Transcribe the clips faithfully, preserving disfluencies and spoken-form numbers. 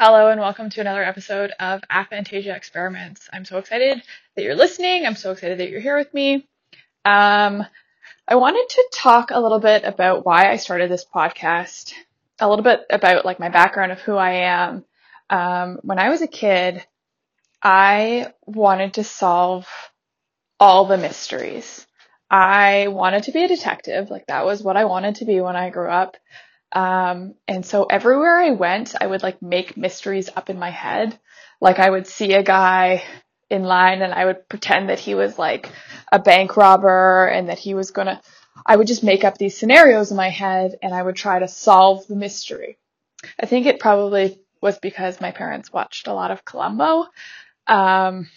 Hello and welcome to another episode of Aphantasia Experiments. I'm so excited that you're listening. I'm so excited that you're here with me. Um, I wanted to talk a little bit about why I started this podcast, a little bit about like my background of who I am. Um, when I was a kid, I wanted to solve all the mysteries. I wanted to be a detective. Like that was what I wanted to be when I grew up. Um, and so everywhere I went, I would like make mysteries up in my head. Like I would see a guy in line and I would pretend that he was like a bank robber and that he was gonna, I would just make up these scenarios in my head and I would try to solve the mystery. I think it probably was because my parents watched a lot of Columbo, um,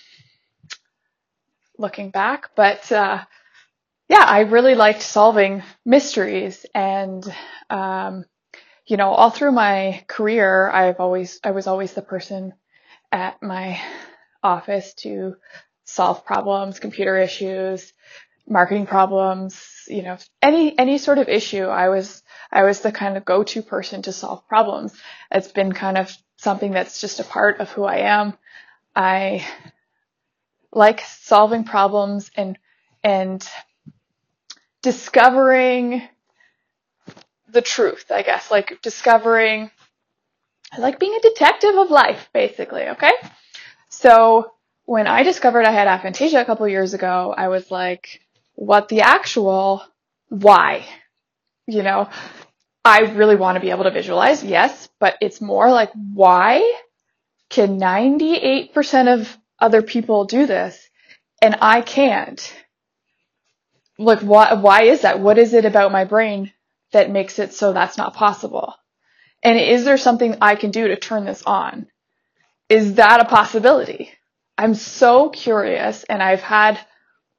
looking back, but, uh, yeah, I really liked solving mysteries and, um, you know, all through my career, I've always, I was always the person at my office to solve problems, computer issues, marketing problems, you know, any, any sort of issue. I was, I was the kind of go-to person to solve problems. It's been kind of something that's just a part of who I am. I like solving problems and, and, discovering the truth, I guess, like discovering, I like being a detective of life, basically, okay? So when I discovered I had aphantasia a couple years ago, I was like, what the actual why? You know, I really want to be able to visualize, yes, but it's more like, why can ninety-eight percent of other people do this and I can't? Like, why, why is that? What is it about my brain that makes it so that's not possible? And is there something I can do to turn this on? Is that a possibility? I'm so curious, and I've had,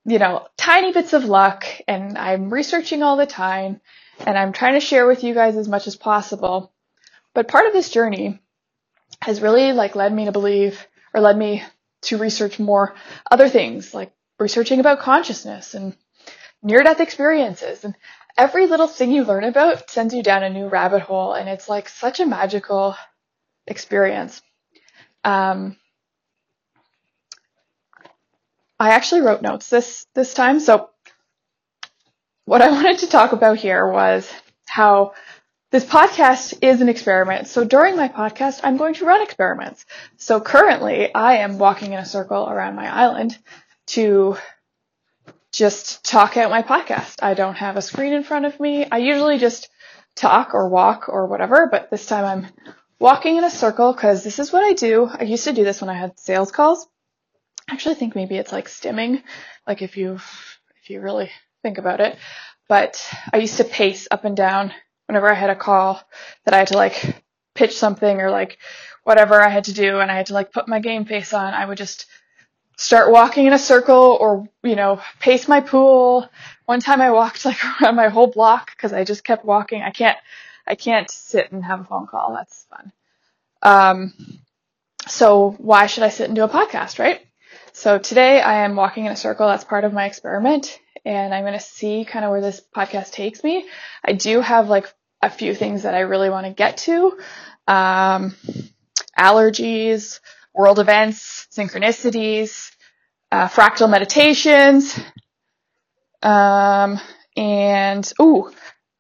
you know, tiny bits of luck, and I'm researching all the time, and I'm trying to share with you guys as much as possible. But part of this journey has really, like, led me to believe, or led me to research more other things, like researching about consciousness and near-death experiences, and every little thing you learn about sends you down a new rabbit hole, and it's like such a magical experience. Um, I actually wrote notes this this time, so what I wanted to talk about here was how this podcast is an experiment. So during my podcast, I'm going to run experiments. So currently, I am walking in a circle around my island to just talk out my podcast. I don't have a screen in front of me. I usually just talk or walk or whatever, but this time I'm walking in a circle because this is what I do. I used to do this when I had sales calls. I actually think maybe it's like stimming, like if you if you really think about it. But I used to pace up and down whenever I had a call that I had to like pitch something or like whatever I had to do and I had to like put my game face on. I would just start walking in a circle or, you know, pace my pool. One time I walked like around my whole block because I just kept walking. I can't, I can't sit and have a phone call. That's fun. Um, so why should I sit and do a podcast, right? So today I am walking in a circle. That's part of my experiment. And I'm going to see kind of where this podcast takes me. I do have like a few things that I really want to get to. Um, allergies, world events, synchronicities, uh, fractal meditations, um, and, ooh,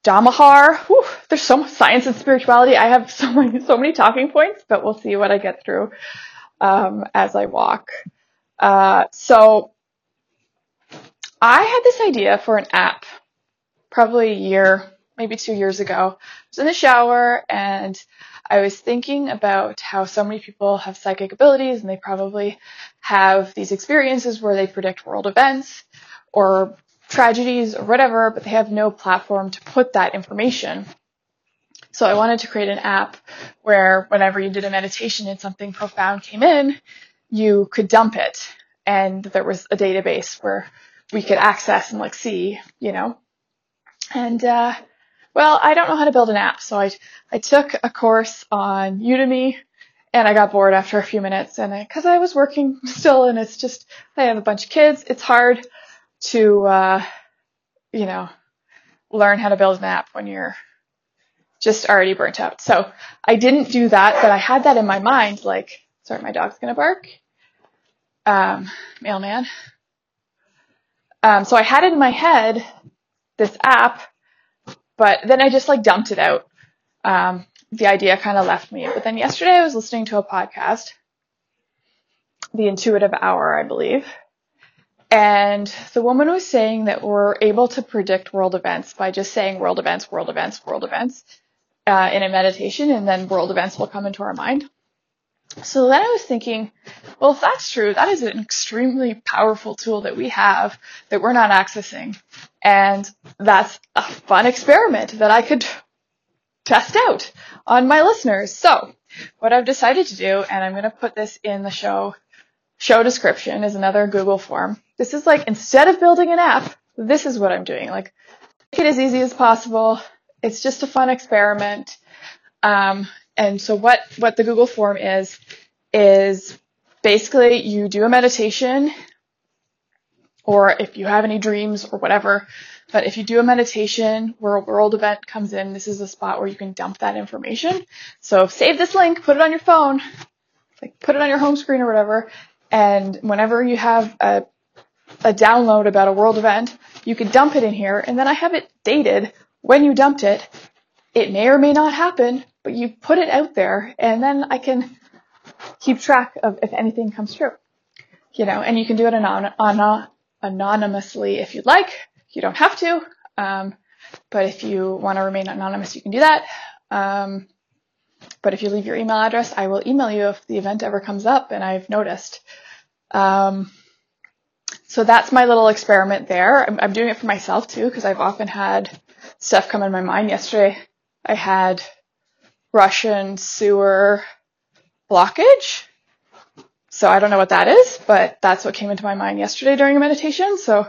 Damahar. Whew, there's so much science and spirituality. I have so many, so many talking points, but we'll see what I get through, um, as I walk. Uh, so I had this idea for an app probably a year, maybe two years ago. I was in the shower and I was thinking about how so many people have psychic abilities and they probably have these experiences where they predict world events or tragedies or whatever, but they have no platform to put that information. So I wanted to create an app where whenever you did a meditation and something profound came in, you could dump it. And there was a database where we could access and like see, you know, and, uh, well, I don't know how to build an app, so I I took a course on Udemy, and I got bored after a few minutes, and because I, I was working still, and it's just, I have a bunch of kids, it's hard to, uh, you know, learn how to build an app when you're just already burnt out. So I didn't do that, but I had that in my mind, like, sorry, my dog's going to bark. Um, mailman. Um, so I had it in my head, this app, but then I just like dumped it out. Um, the idea kind of left me. But then yesterday I was listening to a podcast, The Intuitive Hour, I believe. And the woman was saying that we're able to predict world events by just saying world events, world events, world events, uh, in a meditation, and then world events will come into our mind. So then I was thinking, well, if that's true, that is an extremely powerful tool that we have that we're not accessing. And that's a fun experiment that I could test out on my listeners. So what I've decided to do, and I'm going to put this in the show, show description, is another Google form. This is like, instead of building an app, this is what I'm doing. Like, make it as easy as possible. It's just a fun experiment. Um, And so what, what the Google form is, is basically you do a meditation, or if you have any dreams or whatever, but if you do a meditation where a world event comes in, this is a spot where you can dump that information. So save this link, put it on your phone, like put it on your home screen or whatever. And whenever you have a, a download about a world event, you can dump it in here. And then I have it dated when you dumped it. It may or may not happen, but you put it out there, and then I can keep track of if anything comes true, you know, and you can do it anon- anon- anonymously if you'd like. You don't have to, um, but if you want to remain anonymous, you can do that. Um, but if you leave your email address, I will email you if the event ever comes up and I've noticed. Um, so that's my little experiment there. I'm, I'm doing it for myself too, because I've often had stuff come in my mind. Yesterday I had Russian sewer blockage. So I don't know what that is, but that's what came into my mind yesterday during a meditation. So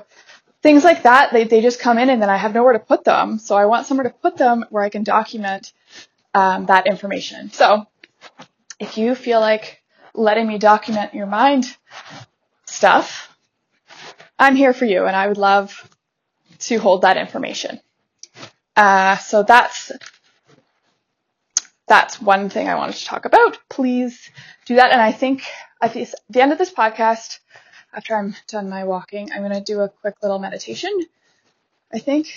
things like that, they, they just come in, and then I have nowhere to put them. So I want somewhere to put them where I can document um, that information. So if you feel like letting me document your mind stuff, I'm here for you, and I would love to hold that information. Uh, so that's That's one thing I wanted to talk about. Please do that. And I think at the, the end of this podcast, after I'm done my walking, I'm going to do a quick little meditation. I think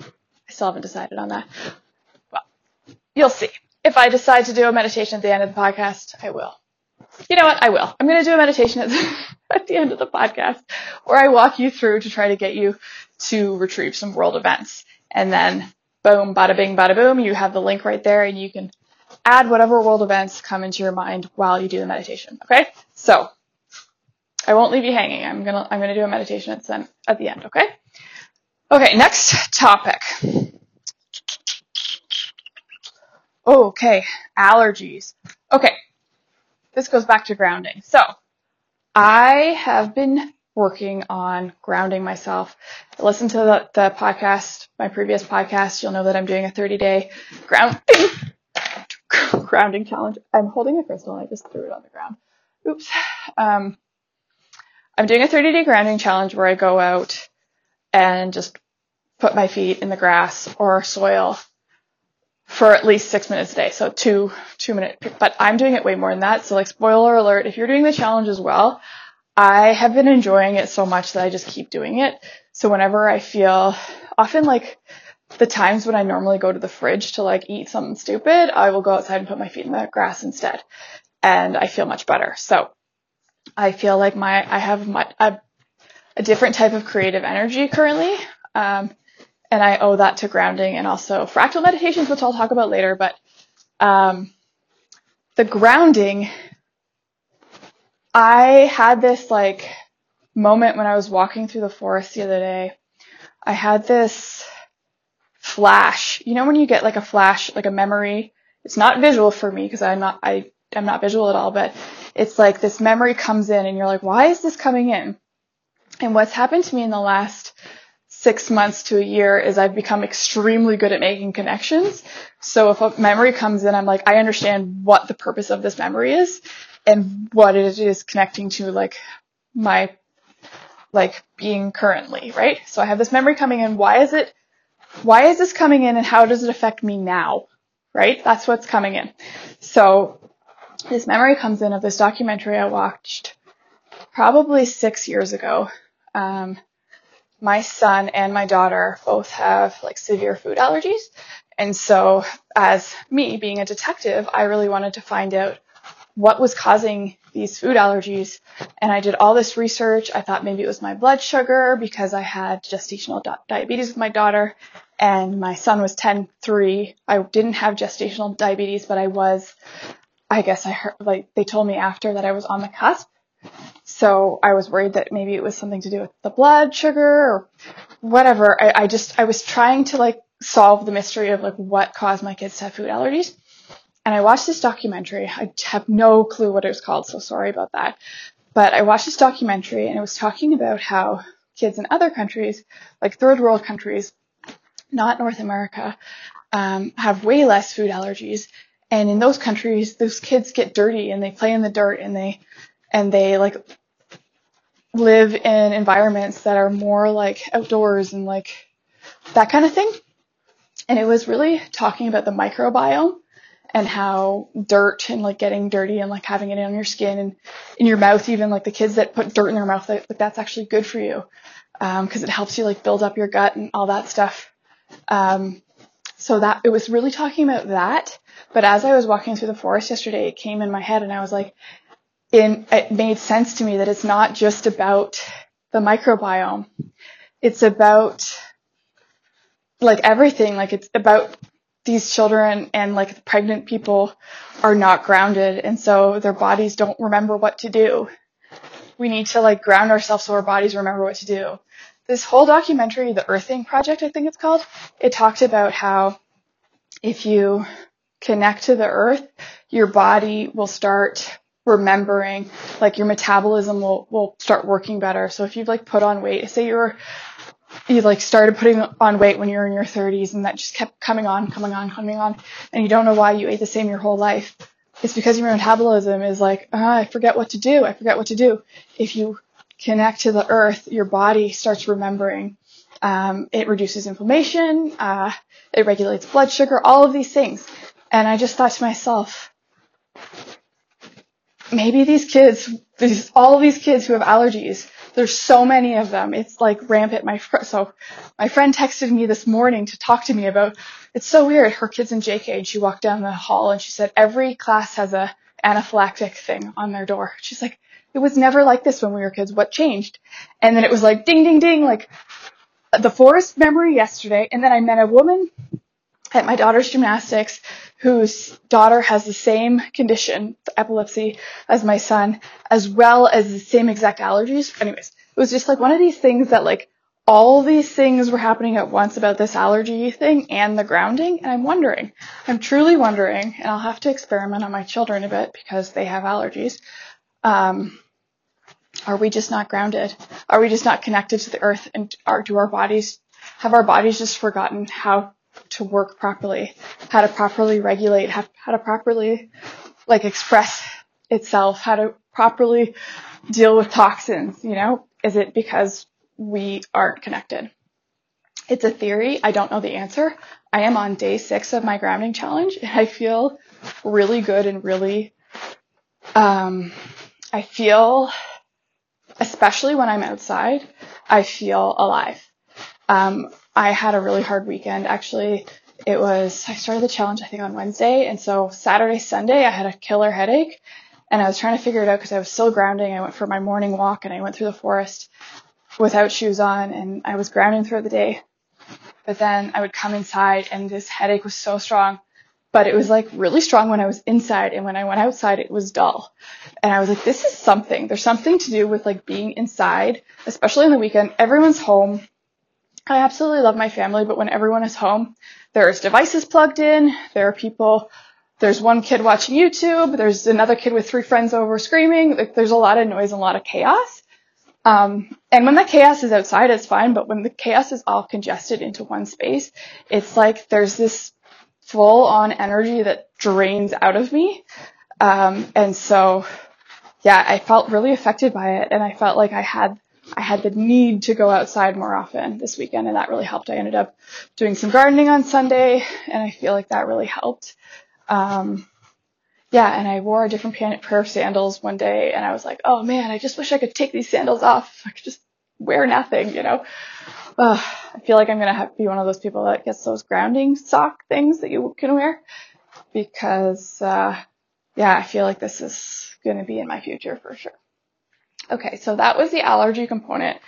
I still haven't decided on that. Well, you'll see. If I decide to do a meditation at the end of the podcast, I will. You know what? I will. I'm going to do a meditation at the, at the end of the podcast where I walk you through to try to get you to retrieve some world events. And then boom, bada bing, bada boom. You have the link right there, and you can add whatever world events come into your mind while you do the meditation. Okay? So I won't leave you hanging. I'm gonna I'm gonna do a meditation at the at the end, okay? Okay, next topic. Okay, allergies. Okay. This goes back to grounding. So I have been working on grounding myself. Listen to the, the podcast, my previous podcast. You'll know that I'm doing a thirty-day ground grounding challenge. I'm holding a crystal, and I just threw it on the ground. Oops. Um, I'm doing a thirty-day grounding challenge where I go out and just put my feet in the grass or soil for at least six minutes a day. So two, two minutes, but I'm doing it way more than that. So like, spoiler alert, if you're doing the challenge as well, I have been enjoying it so much that I just keep doing it. So whenever I feel, often like the times when I normally go to the fridge to like eat something stupid, I will go outside and put my feet in the grass instead. And I feel much better. So I feel like my, I have my, a, a different type of creative energy currently. Um, and I owe that to grounding and also fractal meditations, which I'll talk about later. But um, the grounding, I had this like moment when I was walking through the forest the other day. I had this flash. You know when you get like a flash, like a memory? It's not visual for me because I'm not I I'm not visual at all, but it's like this memory comes in and you're like, why is this coming in? And what's happened to me in the last six months to a year is I've become extremely good at making connections. So if a memory comes in, I'm like, I understand what the purpose of this memory is and what it is connecting to, like, my, like, being currently, right? So I have this memory coming in. Why is it, why is this coming in, and how does it affect me now? right? That's what's coming in. So this memory comes in of this documentary I watched probably six years ago. Um, my son and my daughter both have like severe food allergies. And so as me being a detective, I really wanted to find out what was causing these food allergies. And I did all this research. I thought maybe it was my blood sugar because I had gestational di- diabetes with my daughter and my son was ten, three. I didn't have gestational diabetes, but I was, I guess I heard, like they told me after that I was on the cusp. So I was worried that maybe it was something to do with the blood sugar or whatever. I, I just, I was trying to like solve the mystery of like what caused my kids to have food allergies. And I watched this documentary. I have no clue what it was called, so sorry about that. But I watched this documentary, and it was talking about how kids in other countries, like third world countries, not North America, um, have way less food allergies. And in those countries, those kids get dirty, and they play in the dirt, and they and they like live in environments that are more like outdoors and like that kind of thing. And it was really talking about the microbiome. And how dirt and like getting dirty and like having it on your skin and in your mouth, even like the kids that put dirt in their mouth, like, like that's actually good for you um, because it helps you like build up your gut and all that stuff. Um, so that it was really talking about that. But as I was walking through the forest yesterday, it came in my head and I was like, in, it made sense to me that it's not just about the microbiome. It's about like everything. Like it's about these children and like pregnant people are not grounded. And so their bodies don't remember what to do. We need to like ground ourselves so our bodies remember what to do. This whole documentary, The Earthing Project, I think it's called, it talked about how if you connect to the earth, your body will start remembering, like your metabolism will, will start working better. So if you've like put on weight, say you're you like started putting on weight when you were in your thirties and that just kept coming on, coming on, coming on. And you don't know why you ate the same your whole life. It's because your metabolism is like, oh, I forget what to do. I forget what to do. If you connect to the earth, your body starts remembering. Um, it reduces inflammation. Uh, it regulates blood sugar, all of these things. And I just thought to myself, maybe these kids, these, all of these kids who have allergies, there's so many of them. It's like rampant. My fr- so my friend texted me this morning to talk to me about, it's so weird, her kid's in J K and she walked down the hall and she said, every class has a anaphylactic thing on their door. She's like, it was never like this when we were kids. What changed? And then it was like, ding, ding, ding, like the forest memory yesterday. And then I met a woman at my daughter's gymnastics whose daughter has the same condition, epilepsy, as my son, as well as the same exact allergies. Anyways, it was just like one of these things that like all these things were happening at once about this allergy thing and the grounding. And I'm wondering, I'm truly wondering, and I'll have to experiment on my children a bit because they have allergies. Um, are we just not grounded? Are we just not connected to the earth? And are, do our bodies, have our bodies just forgotten how to work properly, how to properly regulate, how, how to properly like express itself, how to properly deal with toxins, you know? Is it because we aren't connected? It's a theory. I don't know the answer. I am on day six of my grounding challenge and I feel really good and really, um, I feel, especially when I'm outside, I feel alive. Um, I had a really hard weekend. Actually, it was, I started the challenge, I think, on Wednesday. And so Saturday, Sunday, I had a killer headache. And I was trying to figure it out because I was still grounding. I went for my morning walk and I went through the forest without shoes on. And I was grounding throughout the day. But then I would come inside and this headache was so strong. But it was like really strong when I was inside. And when I went outside, it was dull. And I was like, this is something. There's something to do with like being inside, especially on the weekend. Everyone's home. I absolutely love my family, but when everyone is home, there's devices plugged in, there are people, there's one kid watching YouTube, there's another kid with three friends over screaming, like, there's a lot of noise and a lot of chaos. Um, and when the chaos is outside, it's fine, but when the chaos is all congested into one space, it's like there's this full-on energy that drains out of me. Um, and so, yeah, I felt really affected by it, and I felt like I had I had the need to go outside more often this weekend, and that really helped. I ended up doing some gardening on Sunday, and I feel like that really helped. Um, yeah, and I wore a different pair of sandals one day, and I was like, oh, man, I just wish I could take these sandals off. I could just wear nothing, you know. Ugh, I feel like I'm going to have to be one of those people that gets those grounding sock things that you can wear because, uh, yeah, I feel like this is going to be in my future for sure. Okay, so that was the allergy component.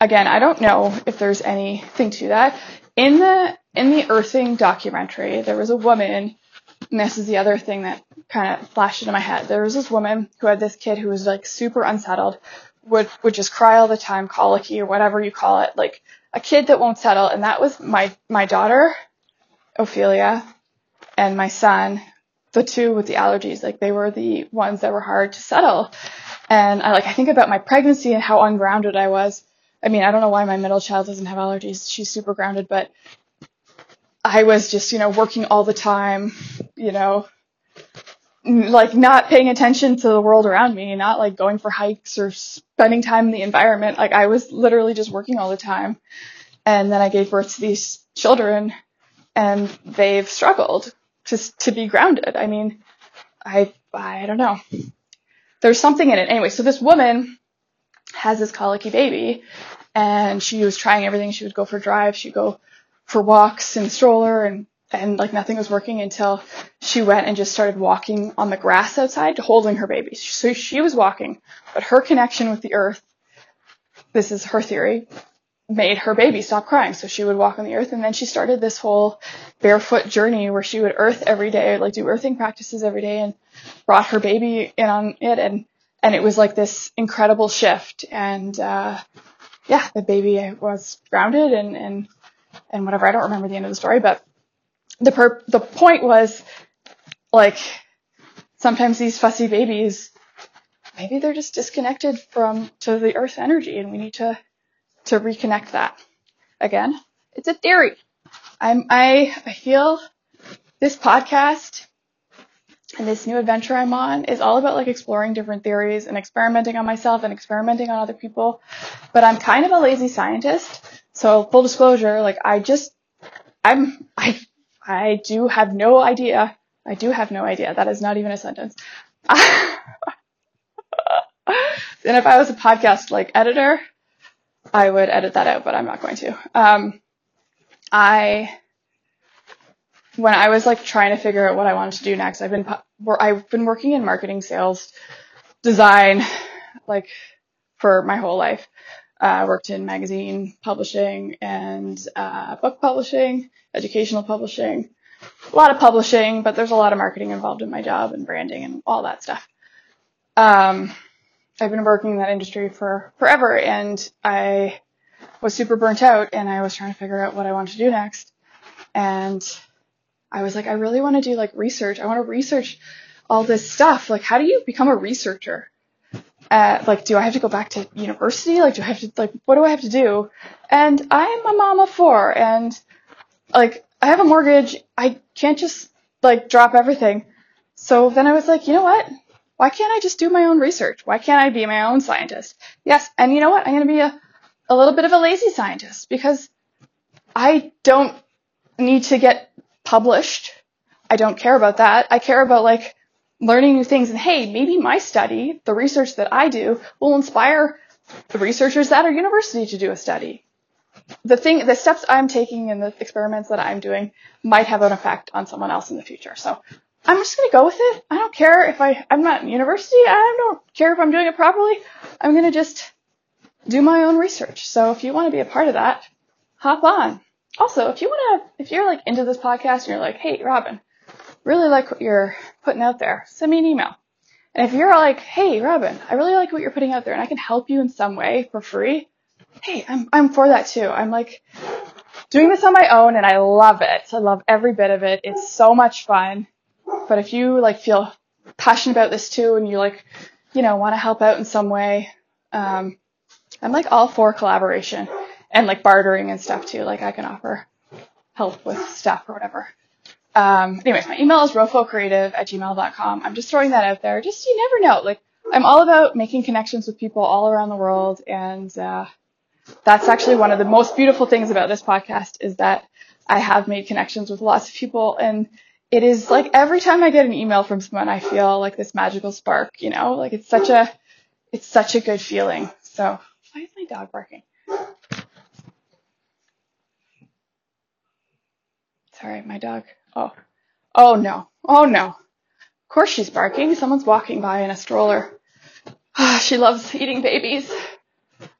Again, I don't know if there's anything to that. In the in the Earthing documentary, there was a woman, and this is the other thing that kind of flashed into my head. There was this woman who had this kid who was, like, super unsettled, would would just cry all the time, colicky or whatever you call it, like a kid that won't settle. And that was my, my daughter, Ophelia, and my son, the two with the allergies. Like, they were the ones that were hard to settle. And I like I think about my pregnancy and how ungrounded I was. I mean, I don't know why my middle child doesn't have allergies. She's super grounded, but I was just, you know, working all the time, you know, like not paying attention to the world around me, not like going for hikes or spending time in the environment. Like, I was literally just working all the time. And then I gave birth to these children, and they've struggled to to be grounded. I mean, I I don't know. There's something in it. Anyway, so this woman has this colicky baby, and she was trying everything. She would go for drives. She'd go for walks in the stroller, and, and like nothing was working until she went and just started walking on the grass outside, holding her baby. So she was walking, but her connection with the earth, this is her theory, made her baby stop crying. So she would walk on the earth, and then she started this whole barefoot journey where she would earth every day, like do earthing practices every day, and brought her baby in on it. And, and it was like this incredible shift. And, uh, yeah, the baby was grounded and, and, and whatever. I don't remember the end of the story, but the per, the point was, like, sometimes these fussy babies, maybe they're just disconnected from, to the earth energy, and we need to, to reconnect that. Again, it's a theory. I'm, I, I feel this podcast and this new adventure I'm on is all about, like, exploring different theories and experimenting on myself and experimenting on other people. But I'm kind of a lazy scientist. So full disclosure, like, I just, I'm, I, I do have no idea. I do have no idea. That is not even a sentence. And if I was a podcast, like, editor, I would edit that out, but I'm not going to. Um, I, when I was, like, trying to figure out what I wanted to do next, I've been, I've been working in marketing, sales, design, like, for my whole life. Uh, I worked in magazine publishing and, uh, book publishing, educational publishing, a lot of publishing, but there's a lot of marketing involved in my job, and branding and all that stuff. Um, I've been working in that industry for forever, and I was super burnt out, and I was trying to figure out what I wanted to do next. And I was like, I really want to do, like, research. I want to research all this stuff. Like, how do you become a researcher? Uh, like, do I have to go back to university? Like, do I have to, like, what do I have to do? And I'm a mom of four, and, like, I have a mortgage. I can't just, like, drop everything. So then I was like, you know what? Why can't I just do my own research? Why can't I be my own scientist? Yes, and you know what? I'm going to be a, a little bit of a lazy scientist, because I don't need to get published. I don't care about that. I care about, like, learning new things. And, hey, maybe my study, the research that I do, will inspire the researchers at our university to do a study. The thing, the steps I'm taking and the experiments that I'm doing might have an effect on someone else in the future. So I'm just going to go with it. I don't care if I, I'm not in university. I don't care if I'm doing it properly. I'm going to just do my own research. So if you want to be a part of that, hop on. Also, if you want to, if you're, like, into this podcast and you're like, hey, Robin, really like what you're putting out there, send me an email. And if you're like, hey, Robin, I really like what you're putting out there and I can help you in some way for free, hey, I'm, I'm for that too. I'm, like, doing this on my own, and I love it. I love every bit of it. It's so much fun. But if you, like, feel passionate about this too, and you, like, you know, want to help out in some way, um, I'm, like, all for collaboration and, like, bartering and stuff too. Like, I can offer help with stuff or whatever. Um, anyways, my email is rofocreative at gmail dot com. I'm just throwing that out there. Just, you never know. Like, I'm all about making connections with people all around the world, and uh, that's actually one of the most beautiful things about this podcast, is that I have made connections with lots of people, and it is like every time I get an email from someone, I feel like this magical spark, you know, like it's such a, it's such a good feeling. So why is my dog barking? Sorry, my dog. Oh, oh no. Oh no. Of course she's barking. Someone's walking by in a stroller. Oh, she loves eating babies.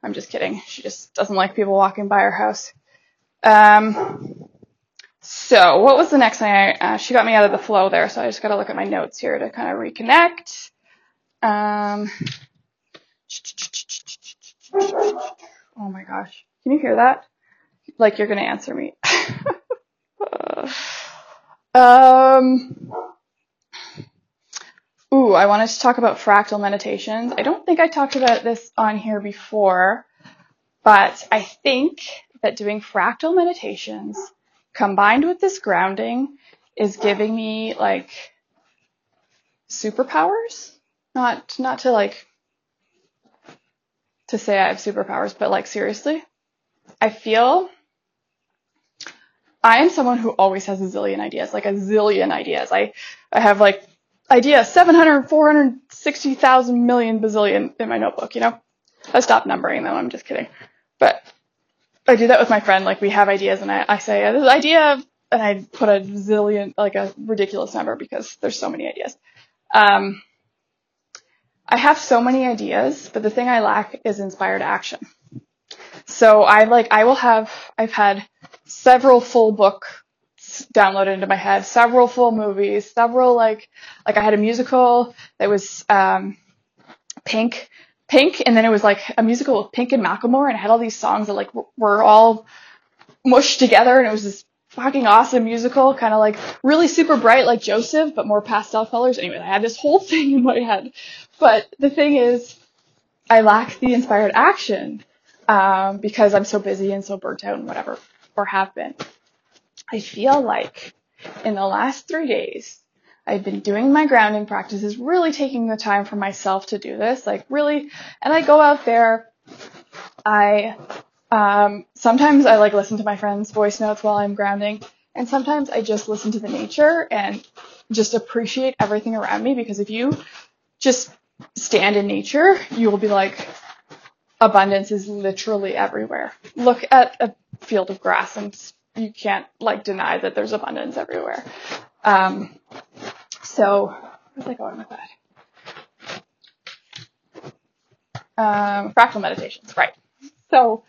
I'm just kidding. She just doesn't like people walking by her house. Um, so what was the next thing? I, uh, she got me out of the flow there. So I just got to look at my notes here to kind of reconnect. Um, oh my gosh. Can you hear that? Like you're going to answer me. Um, ooh, I wanted to talk about fractal meditations. I don't think I talked about this on here before, but I think that doing fractal meditations combined with this grounding is giving me like superpowers. Not, not to like, to say I have superpowers, but like seriously, I feel I am someone who always has a zillion ideas, like a zillion ideas. I, I have like ideas, seven hundred, four hundred sixty thousand million bazillion in my notebook, you know? I stopped numbering them, I'm just kidding. But I do that with my friend, like we have ideas and I, I say, this idea, and I put a zillion, like a ridiculous number because there's so many ideas. Um, I have so many ideas, but the thing I lack is inspired action. So I like, I will have, I've had several full books downloaded into my head, several full movies, several like, like I had a musical that was, um, Pink, Pink. And then it was like a musical with Pink and Macklemore, and it had all these songs that like w- were all mushed together. And it was this fucking awesome musical, kind of like really super bright, like Joseph, but more pastel colors. Anyway, I had this whole thing in my head, but the thing is I lack the inspired action. Um, because I'm so busy and so burnt out and whatever, or have been. I feel like in the last three days, I've been doing my grounding practices, really taking the time for myself to do this, like really, and I go out there, I, um, sometimes I like listen to my friends' voice notes while I'm grounding, and sometimes I just listen to the nature and just appreciate everything around me, because if you just stand in nature, you will be like, abundance is literally everywhere. Look at a field of grass and you can't like deny that there's abundance everywhere. Um, so where's I going with that? Um, fractal meditations, right. So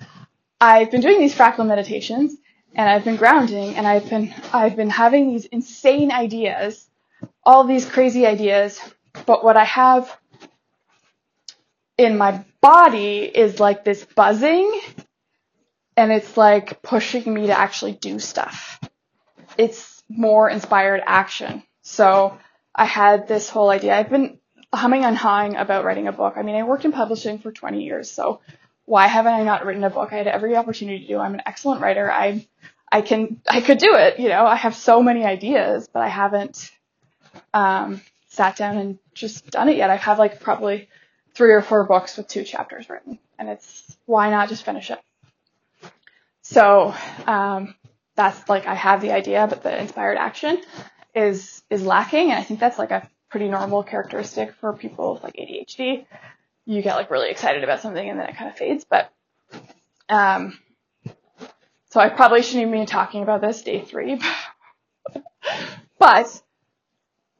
I've been doing these fractal meditations and I've been grounding and I've been, I've been having these insane ideas, all these crazy ideas, but what I have in my body is like this buzzing, and it's like pushing me to actually do stuff. It's more inspired action. So I had this whole idea. I've been humming and hawing about writing a book. I mean, I worked in publishing for twenty years, so why haven't I not written a book? I had every opportunity to do. I'm an excellent writer. I, I can, I could do it. You know, I have so many ideas, but I haven't, um, sat down and just done it yet. I have like probably three or four books with two chapters written, and it's why not just finish it? So, um, that's like, I have the idea, but the inspired action is, is lacking. And I think that's like a pretty normal characteristic for people with like A D H D. You get like really excited about something and then it kind of fades, but, um, so I probably shouldn't even be talking about this day three, but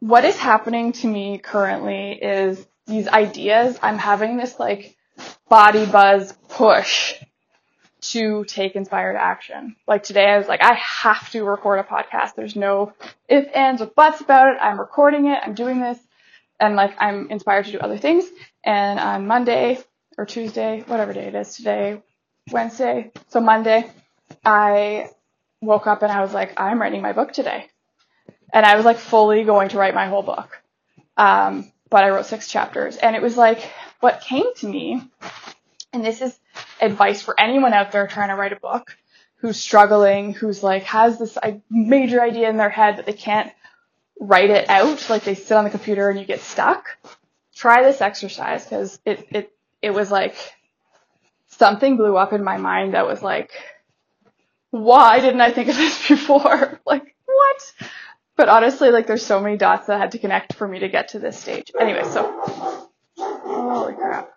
what is happening to me currently is these ideas, I'm having this like body buzz push to take inspired action. Like today I was like, I have to record a podcast. There's no ifs, ands, or buts about it. I'm recording it. I'm doing this. And like, I'm inspired to do other things. And on Monday or Tuesday, whatever day it is today, Wednesday. So Monday, I woke up and I was like, I'm writing my book today. And I was like fully going to write my whole book. Um, But I wrote six chapters, and it was like what came to me, and this is advice for anyone out there trying to write a book, who's struggling, who's like has this major idea in their head but they can't write it out, like they sit on the computer and you get stuck. try this exercise, because it, it, it was like something blew up in my mind that was like, why didn't I think of this before? Like, what? But honestly, like, there's so many dots that I had to connect for me to get to this stage. Anyway, so, holy crap.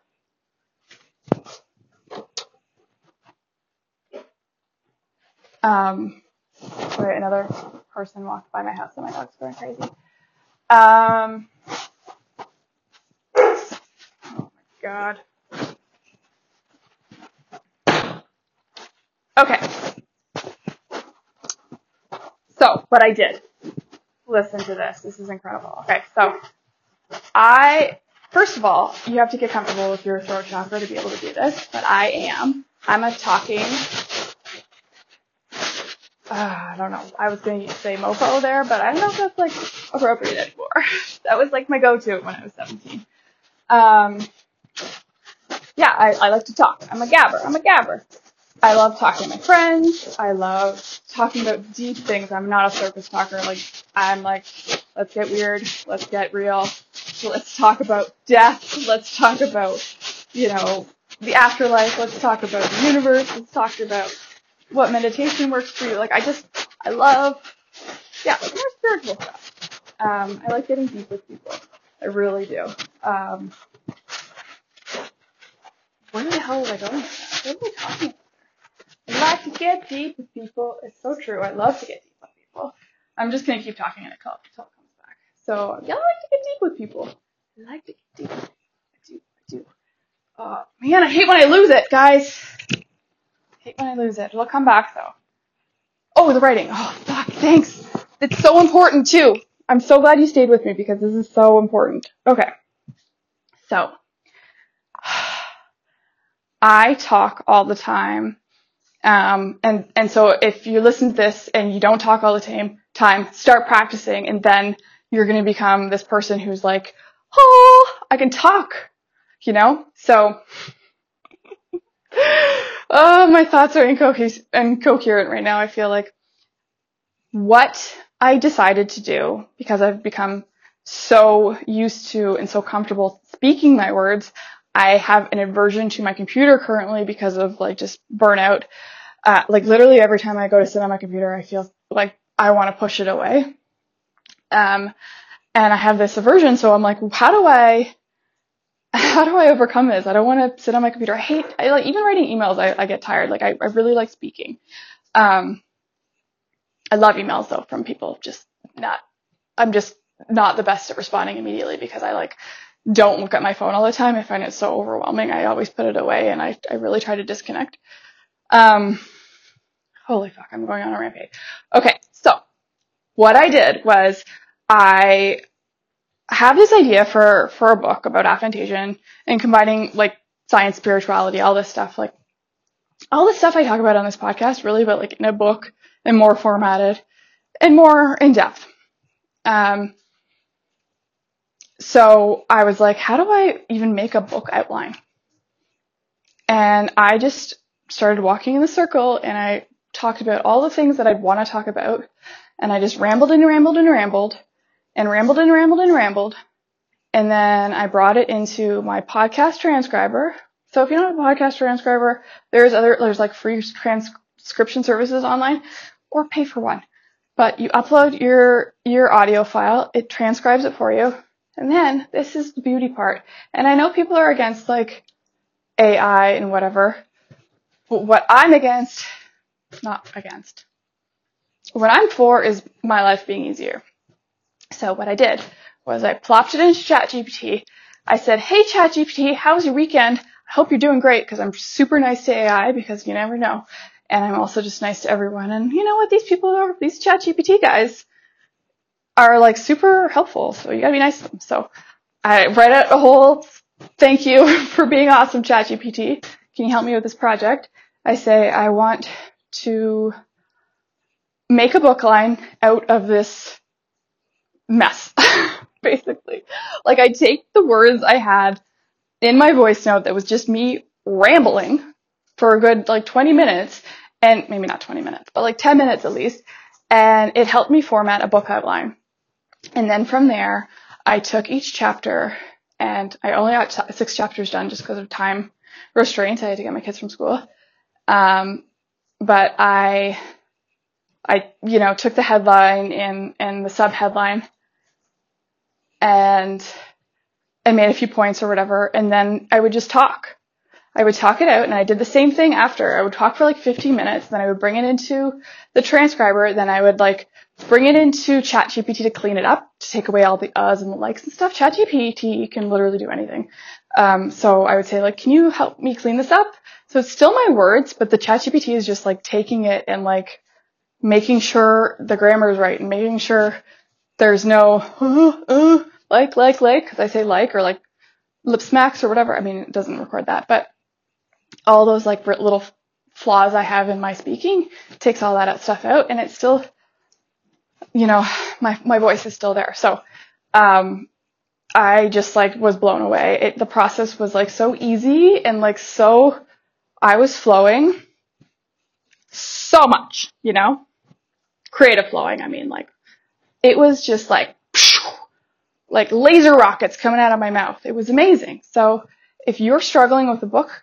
Um, wait, another person walked by my house and my dog's going crazy. Um, oh my God. Okay. So, what I did. Listen to this. This is incredible. Okay, so I, first of all, you have to get comfortable with your throat chakra to be able to do this, but I am. I'm a talking, uh, I don't know. I was going to say mofo there, but I don't know if that's, like, appropriate anymore. That was, like, my go-to when I was seventeen. Um, yeah, I, I like to talk. I'm a gabber. I'm a gabber. I love talking to my friends. I love talking about deep things. I'm not a surface talker. Like, I'm like, let's get weird. Let's get real. So let's talk about death. Let's talk about, you know, the afterlife. Let's talk about the universe. Let's talk about what meditation works for you. Like, I just, I love, yeah, like more spiritual stuff. Um, I like getting deep with people. I really do. Um, where the hell was I going? What am I talking about? I like to get deep with people. It's so true. I love to get deep with people. I'm just going to keep talking and it comes, until it comes back. So, yeah, I like to get deep with people. I like to get deep. I do. I do. Oh, man, I hate when I lose it, guys. I hate when I lose it. It'll come back, though. Oh, the writing. Oh, fuck. Thanks. It's so important, too. I'm so glad you stayed with me because this is so important. Okay. So, I talk all the time. Um, and, and so if you listen to this and you don't talk all the time, time, start practicing, and then you're going to become this person who's like, oh, I can talk, you know? So, oh, my thoughts are incoher- incoherent right now. I feel like what I decided to do, because I've become so used to and so comfortable speaking my words, I have an aversion to my computer currently because of, like, just burnout. Uh, like, literally every time I go to sit on my computer, I feel like I want to push it away. Um, and I have this aversion, so I'm like, how do I, how do I overcome this? I don't want to sit on my computer. I hate, I like, even writing emails, I, I get tired. Like, I, I really like speaking. Um, I love emails, though, from people. Just not, I'm just not the best at responding immediately because I, like, don't look at my phone all the time. I find it so overwhelming. I always put it away, and I, I really try to disconnect. Um, holy fuck, I'm going on a rampage. Okay, so what I did was I have this idea for, for a book about aphantasia and combining, like, science, spirituality, all this stuff. Like, all this stuff I talk about on this podcast, really, but, like, in a book and more formatted and more in-depth. Um... So I was like, how do I even make a book outline? And I just started walking in the circle, and I talked about all the things that I'd want to talk about. And I just rambled and rambled and rambled and rambled and rambled and rambled. And then I brought it into my podcast transcriber. So if you don't have a podcast transcriber, there's other, there's like free transcription services online, or pay for one. But you upload your, your audio file. It transcribes it for you. And then this is the beauty part. And I know people are against, like, A I and whatever. But what I'm against, not against. What I'm for is my life being easier. So what I did was I plopped it into ChatGPT. I said, hey, ChatGPT, how was your weekend? I hope you're doing great, because I'm super nice to A I, because you never know. And I'm also just nice to everyone. And you know what? These people are, these ChatGPT guys are, like, super helpful, so you gotta be nice to them. So I write out a whole thank you for being awesome, ChatGPT. Can you help me with this project? I say I want to make a book line out of this mess, basically. Like, I take the words I had in my voice note that was just me rambling for a good, like, twenty minutes, and maybe not twenty minutes, but, like, ten minutes at least, and it helped me format a book outline. And then from there, I took each chapter and I only got six chapters done just because of time restraints. I had to get my kids from school. Um, but I, I, you know, took the headline and, and the sub headline and, and made a few points or whatever. And then I would just talk. I would talk it out, and I did the same thing after. I would talk for like fifteen minutes, then I would bring it into the transcriber, then I would like bring it into ChatGPT to clean it up, to take away all the uhs and the likes and stuff. ChatGPT can literally do anything. Um, so I would say like, can you help me clean this up? So it's still my words, but the ChatGPT is just like taking it and like making sure the grammar is right and making sure there's no uh, uh, like, like, like, because I say like or like lip smacks or whatever. I mean, it doesn't record that, but all those like little flaws I have in my speaking, takes all that stuff out, and it's still, you know, my, my voice is still there. So, um, I just like was blown away. It, the process was like so easy and like, so I was flowing so much, you know, creative flowing. I mean, like it was just like, like laser rockets coming out of my mouth. It was amazing. So if you're struggling with a book,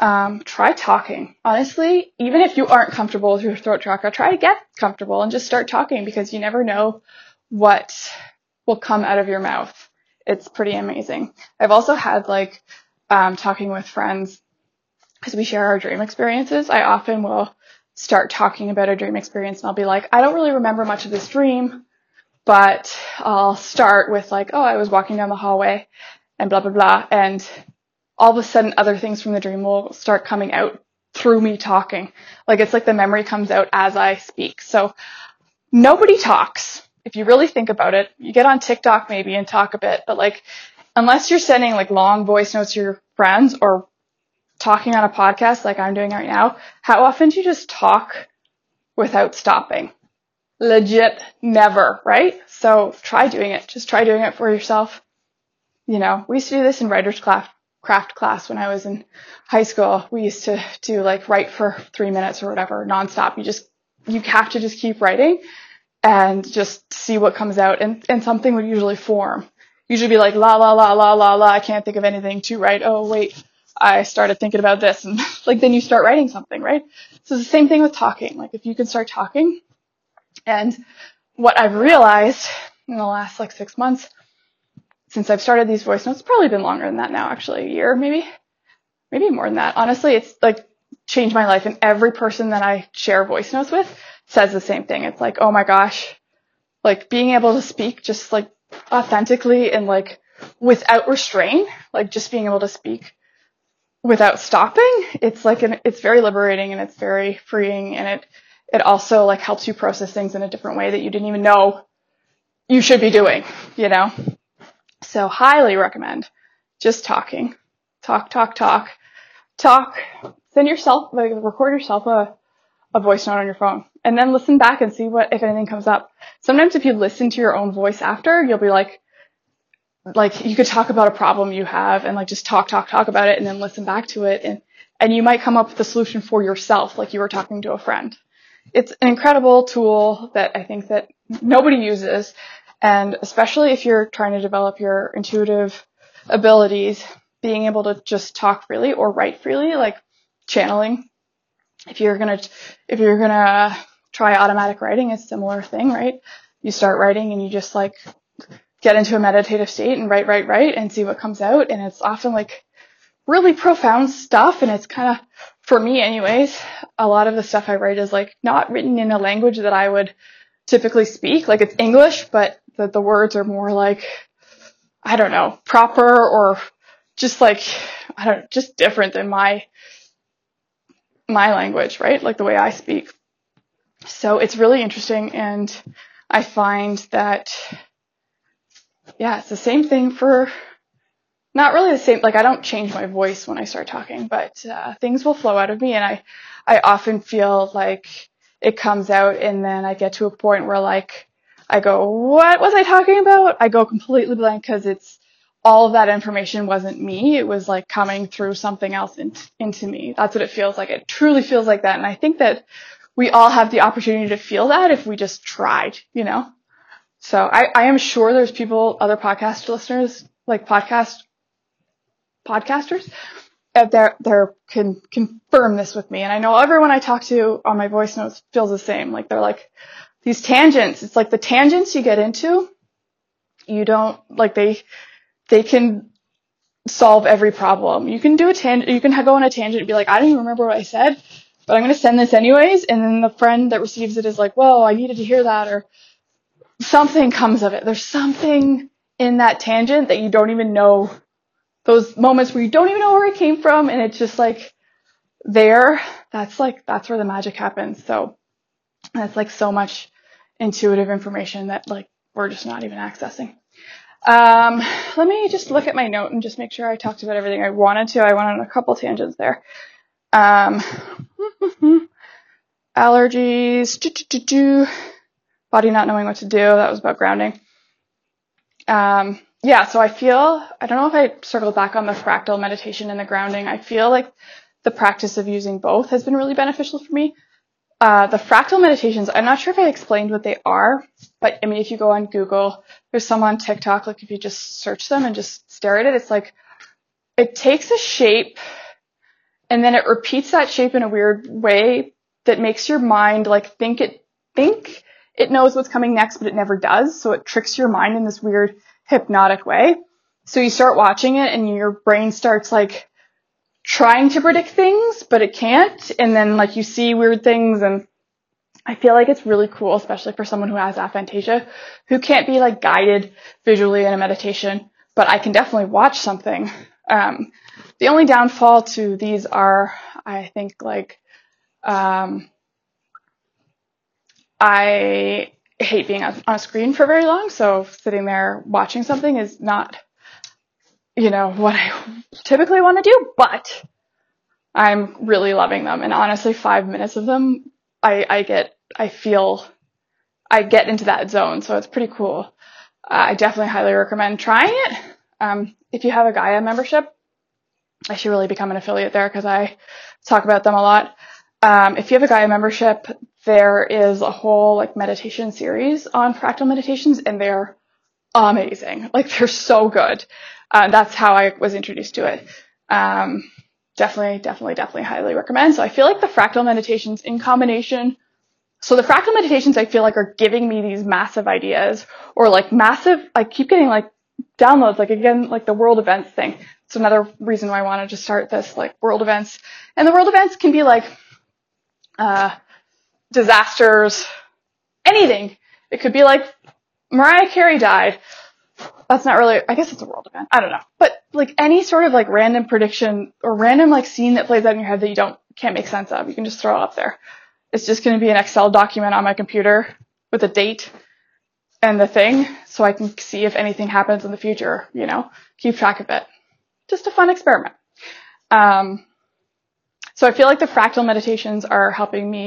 Um, try talking. Honestly, even if you aren't comfortable with your throat chakra, try to get comfortable and just start talking, because you never know what will come out of your mouth. It's pretty amazing. I've also had like, um, talking with friends as we share our dream experiences. I often will start talking about a dream experience and I'll be like, I don't really remember much of this dream, but I'll start with like, oh, I was walking down the hallway and blah, blah, blah. And all of a sudden other things from the dream will start coming out through me talking. Like it's like the memory comes out as I speak. So nobody talks. If you really think about it, you get on TikTok maybe and talk a bit, but like, unless you're sending like long voice notes to your friends or talking on a podcast like I'm doing right now, how often do you just talk without stopping? Legit never, right? So try doing it. Just try doing it for yourself. You know, we used to do this in writer's class. craft class when I was in high school. We used to do like write for three minutes or whatever, nonstop. You just, you have to just keep writing and just see what comes out. And, and something would usually form. Usually be like, la, la, la, la, la, la. I can't think of anything to write. Oh, wait, I started thinking about this. And like, then you start writing something, right? So the same thing with talking. Like if you can start talking, and what I've realized in the last like six months, since I've started these voice notes, it's probably been longer than that now, actually, a year, maybe, maybe more than that. Honestly, it's like changed my life. And every person that I share voice notes with says the same thing. It's like, oh my gosh, like being able to speak just like authentically and like without restraint, like just being able to speak without stopping. It's like, an, it's very liberating and it's very freeing. And it, it also like helps you process things in a different way that you didn't even know you should be doing, you know? So highly recommend just talking, talk, talk, talk, talk, send yourself, like record yourself a, a voice note on your phone and then listen back and see what, if anything comes up. Sometimes if you listen to your own voice after, you'll be like, like you could talk about a problem you have and like just talk, talk, talk about it and then listen back to it. And, and you might come up with a solution for yourself, like you were talking to a friend. It's an incredible tool that I think that nobody uses. And especially if you're trying to develop your intuitive abilities, being able to just talk freely or write freely, like channeling. If you're going to, if you're going to try automatic writing, it's a similar thing, right? You start writing and you just like get into a meditative state and write, write, write and see what comes out. And it's often like really profound stuff. And it's kind of, for me anyways, a lot of the stuff I write is like not written in a language that I would typically speak. Like it's English, but that the words are more like, I don't know, proper or just like, I don't, just different than my, my language, right? Like the way I speak. So it's really interesting. And I find that, yeah, it's the same thing for, not really the same, like I don't change my voice when I start talking, but uh, things will flow out of me. And I, I often feel like it comes out and then I get to a point where like, I go, what was I talking about? I go completely blank because it's all of that information wasn't me. It was like coming through something else in, into me. That's what it feels like. It truly feels like that. And I think that we all have the opportunity to feel that if we just tried, you know? So I, I am sure there's people, other podcast listeners, like podcast podcasters out there, there can confirm this with me. And I know everyone I talk to on my voice notes feels the same. Like, they're like, these tangents, it's like the tangents you get into, you don't, like, they, they can solve every problem. You can do a tangent, you can go on a tangent and be like, I don't even remember what I said, but I'm going to send this anyways. And then the friend that receives it is like, whoa, I needed to hear that, or something comes of it. There's something in that tangent that you don't even know. Those moments where you don't even know where it came from, and it's just like there, that's like, that's where the magic happens. So that's like so much intuitive information that like we're just not even accessing. Um, let me just look at my note and just make sure I talked about everything I wanted to. I went on a couple tangents there. Um, allergies, do, do, do, do. Body not knowing what to do. That was about grounding. Um, Yeah, so I feel, I don't know if I circled back on the fractal meditation and the grounding. I feel like the practice of using both has been really beneficial for me. Uh, the fractal meditations, I'm not sure if I explained what they are, but I mean, if you go on Google, there's some on TikTok, like if you just search them and just stare at it, it's like, it takes a shape and then it repeats that shape in a weird way that makes your mind like think it, think it knows what's coming next, but it never does. So it tricks your mind in this weird hypnotic way. So you start watching it and your brain starts like trying to predict things, but it can't. And then like you see weird things, and I feel like it's really cool, especially for someone who has aphantasia, who can't be like guided visually in a meditation, but I can definitely watch something. Um, the only downfall to these are, I think like, um, I hate being on a screen for very long, so sitting there watching something is not, you know, what I typically want to do, but I'm really loving them. And honestly, five minutes of them, I, I get, I feel, I get into that zone, so it's pretty cool. Uh, I definitely highly recommend trying it. Um, if you have a Gaia membership, I should really become an affiliate there because I talk about them a lot. Um, if you have a Gaia membership, there is a whole like meditation series on fractal meditations, and they're amazing. Like, they're so good. Uh, that's how I was introduced to it. Um, definitely, definitely, definitely highly recommend. So I feel like the fractal meditations in combination. So the fractal meditations, I feel like, are giving me these massive ideas, or like massive, I keep getting like downloads, like again, like the world events thing. It's another reason why I wanted to start this, like world events. And the world events can be like, Uh, disasters, anything. It could be like Mariah Carey died. That's not really, I guess it's a world event. I don't know. But like any sort of like random prediction or random like scene that plays out in your head that you don't, can't make sense of, you can just throw it up there. It's just going to be an Excel document on my computer with a date and the thing, so I can see if anything happens in the future, you know, keep track of it. Just a fun experiment. Um, So I feel like the fractal meditations are helping me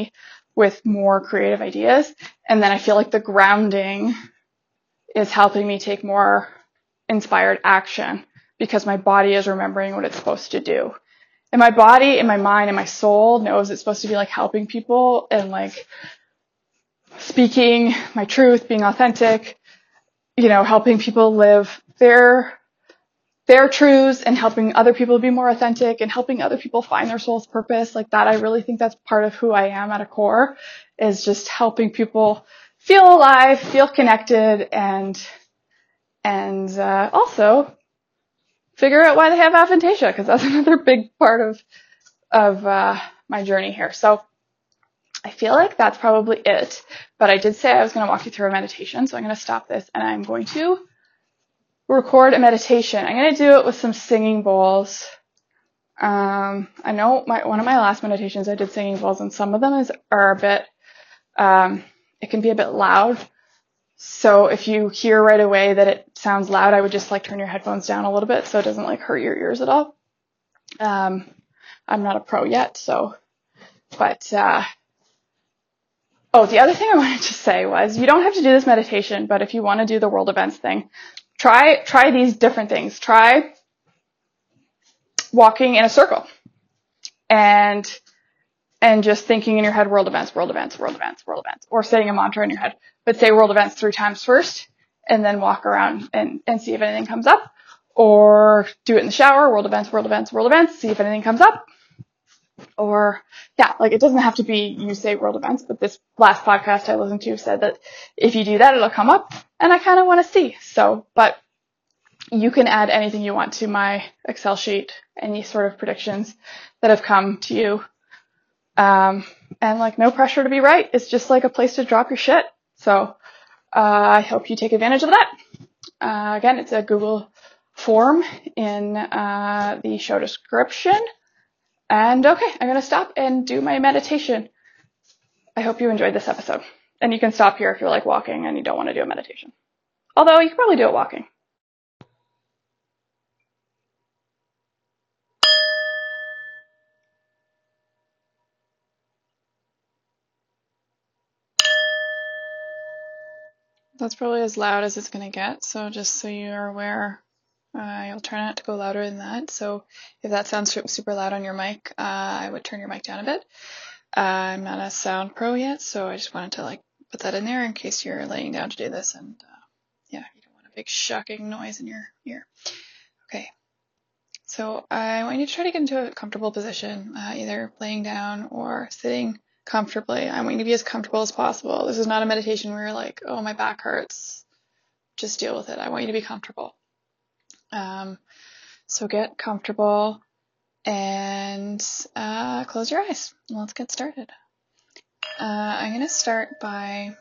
with more creative ideas. And then I feel like the grounding is helping me take more inspired action because my body is remembering what it's supposed to do. And my body and my mind and my soul knows it's supposed to be like helping people and like speaking my truth, being authentic, you know, helping people live their their truths and helping other people be more authentic and helping other people find their soul's purpose. Like that, I really think that's part of who I am at a core, is just helping people feel alive, feel connected, and and uh, also figure out why they have aphantasia, because that's another big part of of uh, my journey here. So I feel like that's probably it. But I did say I was going to walk you through a meditation, so I'm going to stop this and I'm going to record a meditation. I'm going to do it with some singing bowls. Um, I know my, one of my last meditations I did singing bowls, and some of them is, are a bit, um, it can be a bit loud. So if you hear right away that it sounds loud, I would just like turn your headphones down a little bit so it doesn't like hurt your ears at all. Um, I'm not a pro yet, so, but, uh, oh, the other thing I wanted to say was you don't have to do this meditation, but if you want to do the world events thing, Try, try these different things. Try walking in a circle and, and just thinking in your head, world events, world events, world events, world events, or saying a mantra in your head, but say world events three times first and then walk around and, and see if anything comes up. or do it in the shower, world events, world events, world events, see if anything comes up. Or, yeah, like, it doesn't have to be you say world events, but this last podcast I listened to said that if you do that, it'll come up, and I kind of want to see. So, but you can add anything you want to my Excel sheet, any sort of predictions that have come to you. Um, and, like, no pressure to be right. It's just, like, a place to drop your shit. So uh, I hope you take advantage of that. Uh, again, it's a Google form in uh, the show description. And okay, I'm going to stop and do my meditation. I hope you enjoyed this episode. And you can stop here if you're like walking and you don't want to do a meditation. Although you can probably do it walking. That's probably as loud as it's going to get. So just so you're aware, Uh, you'll try not to go louder than that. So if that sounds super loud on your mic, uh, I would turn your mic down a bit. Uh, I'm not a sound pro yet, so I just wanted to like put that in there in case you're laying down to do this. And uh, yeah, you don't want a big shocking noise in your ear. Okay. So I want you to try to get into a comfortable position, uh, either laying down or sitting comfortably. I want you to be as comfortable as possible. This is not a meditation where you're like, oh, my back hurts. Just deal with it. I want you to be comfortable. Um, so get comfortable and, uh, close your eyes. Let's get started. Uh, I'm going to start by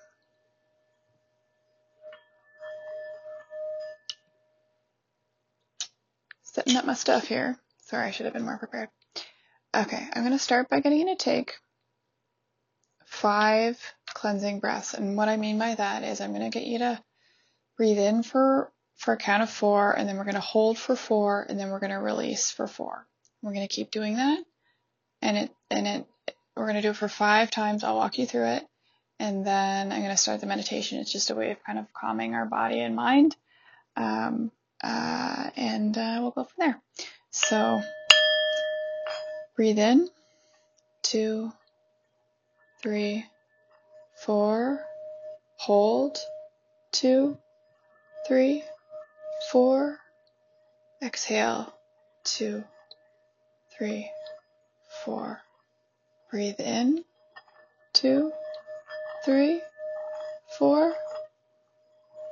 setting up my stuff here. Sorry, I should have been more prepared. Okay. I'm going to start by getting you to take five cleansing breaths. And what I mean by that is I'm going to get you to breathe in for for a count of four, and then we're going to hold for four, and then we're going to release for four. We're going to keep doing that, and it and it we're going to do it for five times. I'll walk you through it, and then I'm going to start the meditation. It's just a way of kind of calming our body and mind, um, uh, and uh, we'll go from there. So breathe in, two, three, four, hold, two, three, four, exhale, two, three, four, breathe in, two, three, four,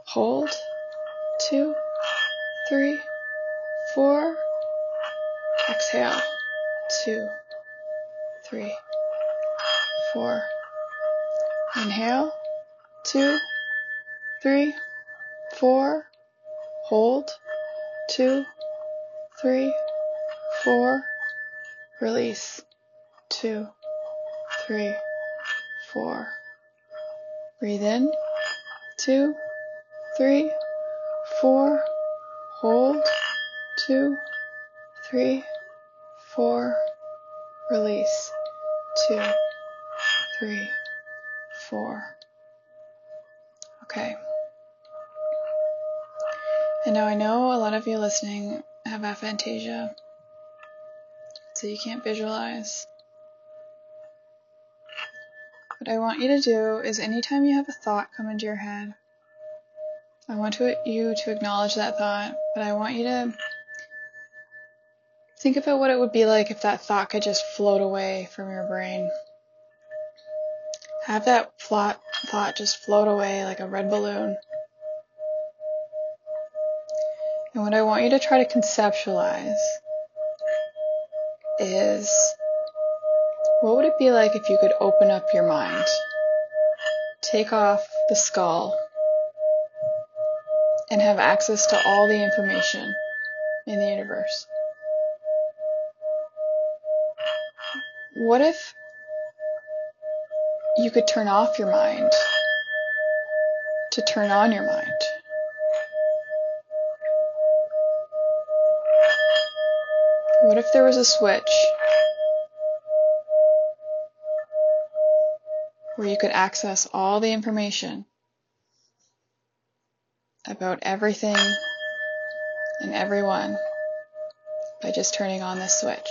hold, two, three, four, exhale, two, three, four, inhale, two, three, four, hold, two, three, four, release, two, three, four, breathe in, two, three, four, hold, two, three, four, release, two, three, four. Okay. And now I know a lot of you listening have aphantasia, so you can't visualize. What I want you to do is anytime you have a thought come into your head, I want to, you to acknowledge that thought, but I want you to think about what it would be like if that thought could just float away from your brain. Have that thought just float away like a red balloon. And what I want you to try to conceptualize is, what would it be like if you could open up your mind, take off the skull, and have access to all the information in the universe? What if you could turn off your mind to turn on your mind? What if there was a switch where you could access all the information about everything and everyone by just turning on this switch?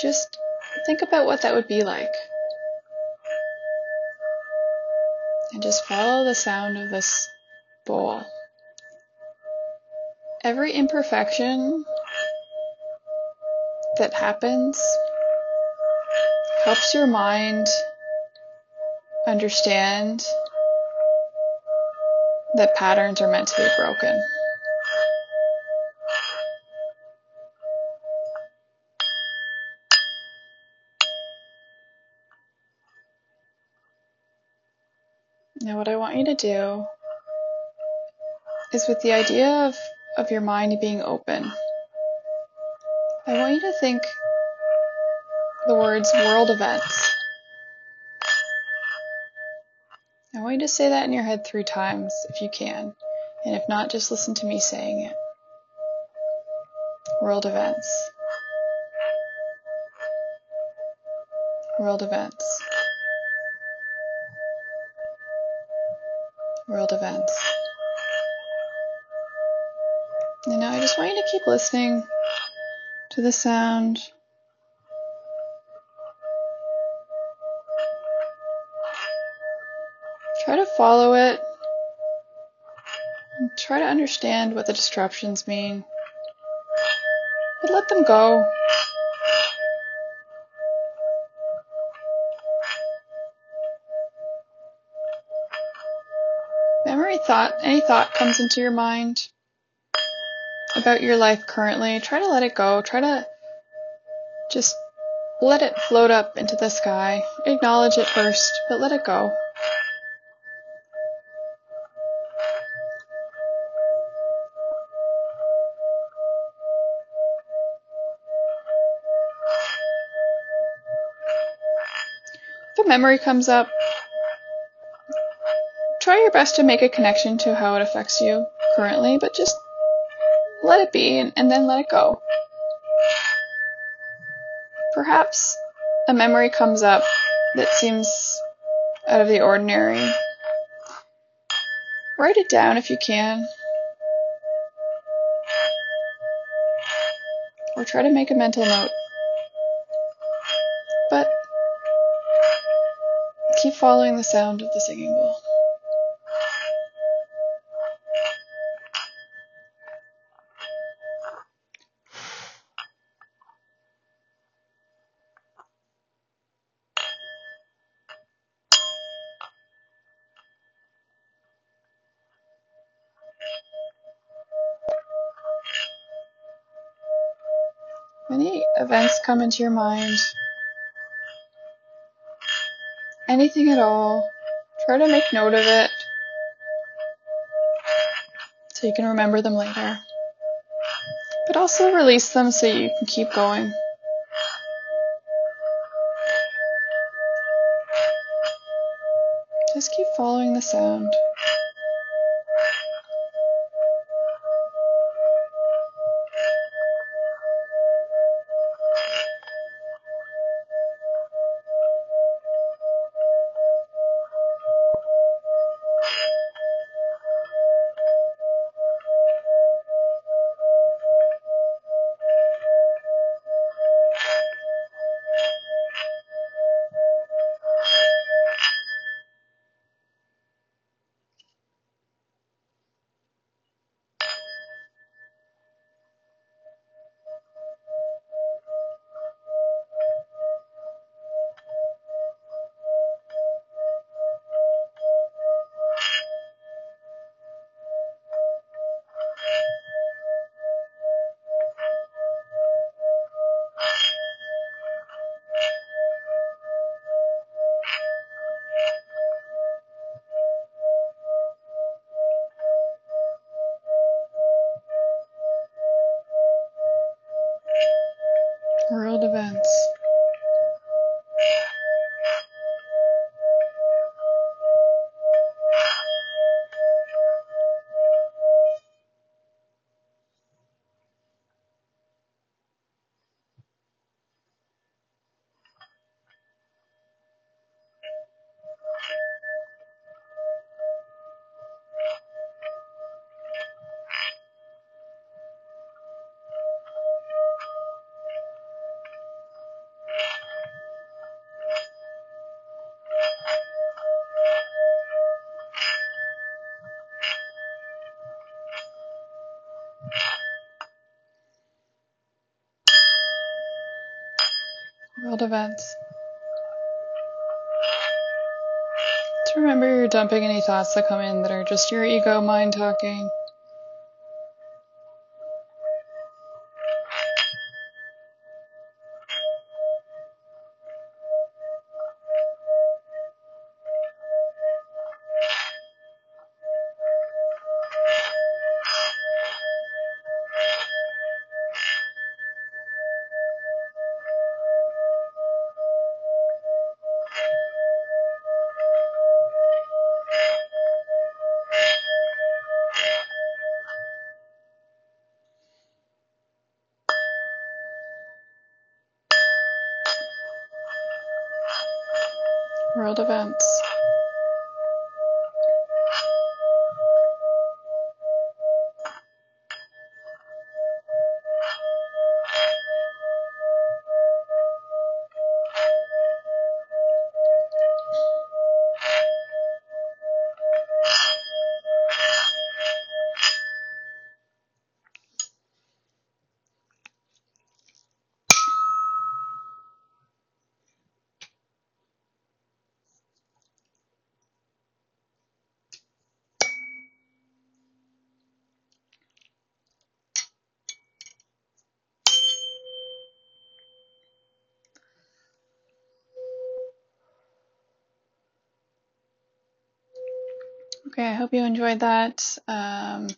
Just think about what that would be like. And just follow the sound of this bowl. every imperfection that happens helps your mind understand that patterns are meant to be broken. Now what I want you to do is, with the idea of, of your mind being open, I want you to think the words world events. I want you to say that in your head three times if you can, and if not, just listen to me saying it. World events. World events. World events. And now I just want you to keep listening to the sound . Try to follow it and try to understand what the disruptions mean, but let them go. Memory thought, any thought comes into your mind about your life currently, try to let it go. Try to just let it float up into the sky. Acknowledge it first, but let it go. If a memory comes up, try your best to make a connection to how it affects you currently, but just let it be, and, and then let it go. Perhaps a memory comes up that seems out of the ordinary. Write it down if you can, or try to make a mental note. But keep following the sound of the singing bowl. Any events come into your mind, anything at all, try to make note of it so you can remember them later. But also release them so you can keep going. Just keep following the sound. World events. world events. To remember you're dumping any thoughts that come in that are just your ego mind talking. World events. Okay, I hope you enjoyed that. Um,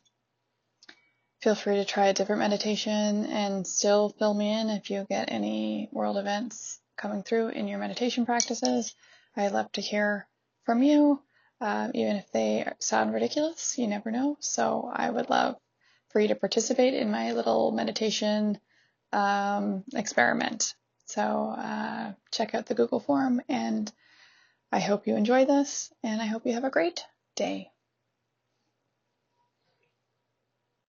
feel free to try a different meditation and still fill me in if you get any world events coming through in your meditation practices. I'd love to hear from you, um, even if they sound ridiculous. You never know. So I would love for you to participate in my little meditation um, experiment. So uh, check out the Google form, and I hope you enjoy this, and I hope you have a great day.